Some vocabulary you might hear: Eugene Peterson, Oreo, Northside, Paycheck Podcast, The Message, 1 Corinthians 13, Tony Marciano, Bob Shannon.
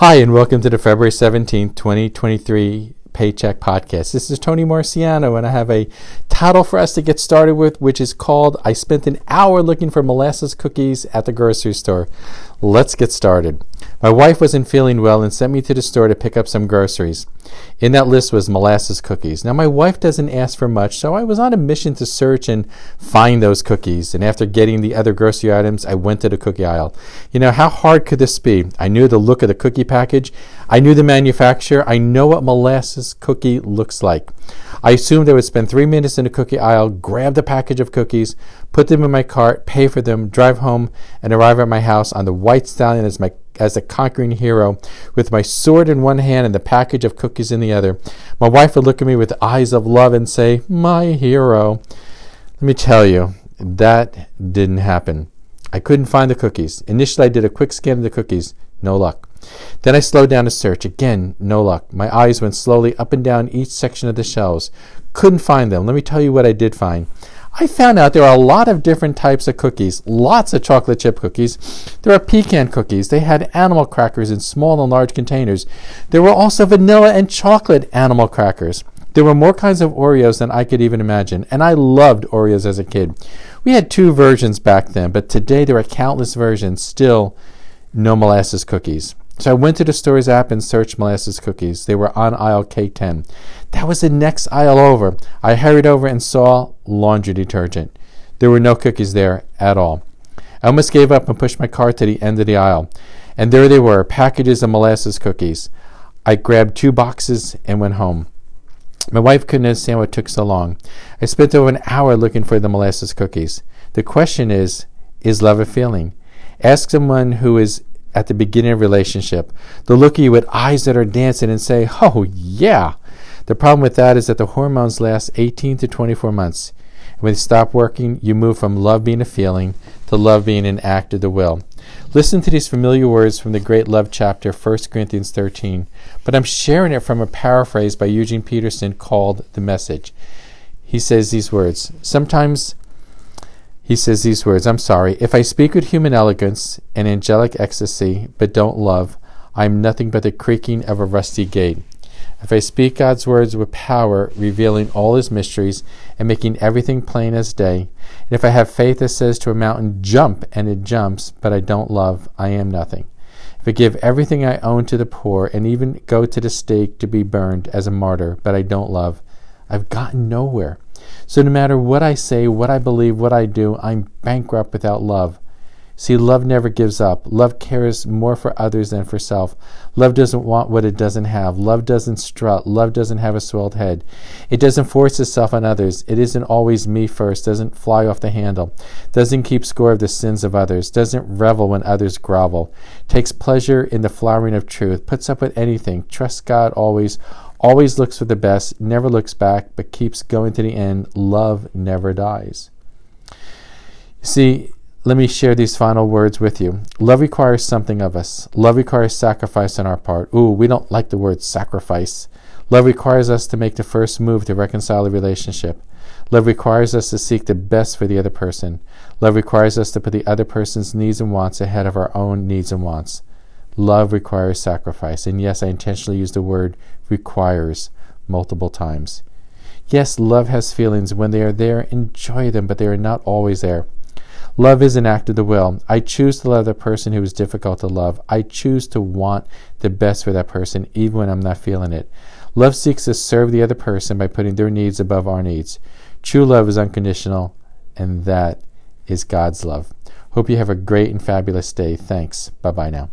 Hi, and welcome to the February 17th, 2023 Paycheck Podcast. This is Tony Marciano, and I have a title for us to get started with, which is called, I Spent an Hour Looking for Molasses Cookies at the Grocery Store. Let's get started. My wife wasn't feeling well and sent me to the store to pick up some groceries. In that list was molasses cookies. Now, my wife doesn't ask for much, so I was on a mission to search and find those cookies. And after getting the other grocery items, I went to the cookie aisle. You know, how hard could this be? I knew the look of the cookie package. I knew the manufacturer. I know what molasses cookie looks like. I assumed I would spend 3 minutes in the cookie aisle, grab the package of cookies, put them in my cart, pay for them, drive home, and arrive at my house on the white stallion as a conquering hero with my sword in one hand and the package of cookies in the other. My wife would look at me with eyes of love and say, "My hero." Let me tell you, that didn't happen. I couldn't find the cookies. Initially, I did a quick scan of the cookies. No luck. Then I slowed down to search. Again, no luck. My eyes went slowly up and down each section of the shelves. Couldn't find them. Let me tell you what I did find. I found out there are a lot of different types of cookies. Lots of chocolate chip cookies. There are pecan cookies. They had animal crackers in small and large containers. There were also vanilla and chocolate animal crackers. There were more kinds of Oreos than I could even imagine, and I loved Oreos as a kid. We had two versions back then, but today there are countless versions. Still, no molasses cookies. So I went to the store's app and searched molasses cookies. They were on aisle K10. That was the next aisle over. I hurried over and saw laundry detergent. There were no cookies there at all. I almost gave up and pushed my cart to the end of the aisle. And there they were, packages of molasses cookies. I grabbed two boxes and went home. My wife couldn't understand what took so long. I spent over an hour looking for the molasses cookies. The question is love a feeling? Ask someone who is at the beginning of a relationship. They'll look at you with eyes that are dancing and say, "Oh, yeah." The problem with that is that the hormones last 18 to 24 months. When they stop working, you move from love being a feeling to love being an act of the will. Listen to these familiar words from the great love chapter, 1 Corinthians 13. But I'm sharing it from a paraphrase by Eugene Peterson called The Message. He says these words. If I speak with human elegance and angelic ecstasy, but don't love, I am nothing but the creaking of a rusty gate. If I speak God's words with power, revealing all his mysteries and making everything plain as day, and if I have faith that says to a mountain, jump, and it jumps, but I don't love, I am nothing. If I give everything I own to the poor and even go to the stake to be burned as a martyr, but I don't love, I've gotten nowhere. So no matter what I say, what I believe, what I do, I'm bankrupt without love. See, love never gives up. Love cares more for others than for self. Love doesn't want what it doesn't have. Love doesn't strut. Love doesn't have a swelled head. It doesn't force itself on others. It isn't always me first. Doesn't fly off the handle. Doesn't keep score of the sins of others. Doesn't revel when others grovel. Takes pleasure in the flowering of truth. Puts up with anything. Trusts God always. Always looks for the best. Never looks back, but keeps going to the end. Love never dies. See, let me share these final words with you. Love requires something of us. Love requires sacrifice on our part. Ooh, we don't like the word sacrifice. Love requires us to make the first move to reconcile a relationship. Love requires us to seek the best for the other person. Love requires us to put the other person's needs and wants ahead of our own needs and wants. Love requires sacrifice. And yes, I intentionally used the word requires multiple times. Yes, love has feelings. When they are there, enjoy them, but they are not always there. Love is an act of the will. I choose to love the person who is difficult to love. I choose to want the best for that person, even when I'm not feeling it. Love seeks to serve the other person by putting their needs above our needs. True love is unconditional, and that is God's love. Hope you have a great and fabulous day. Thanks. Bye-bye now.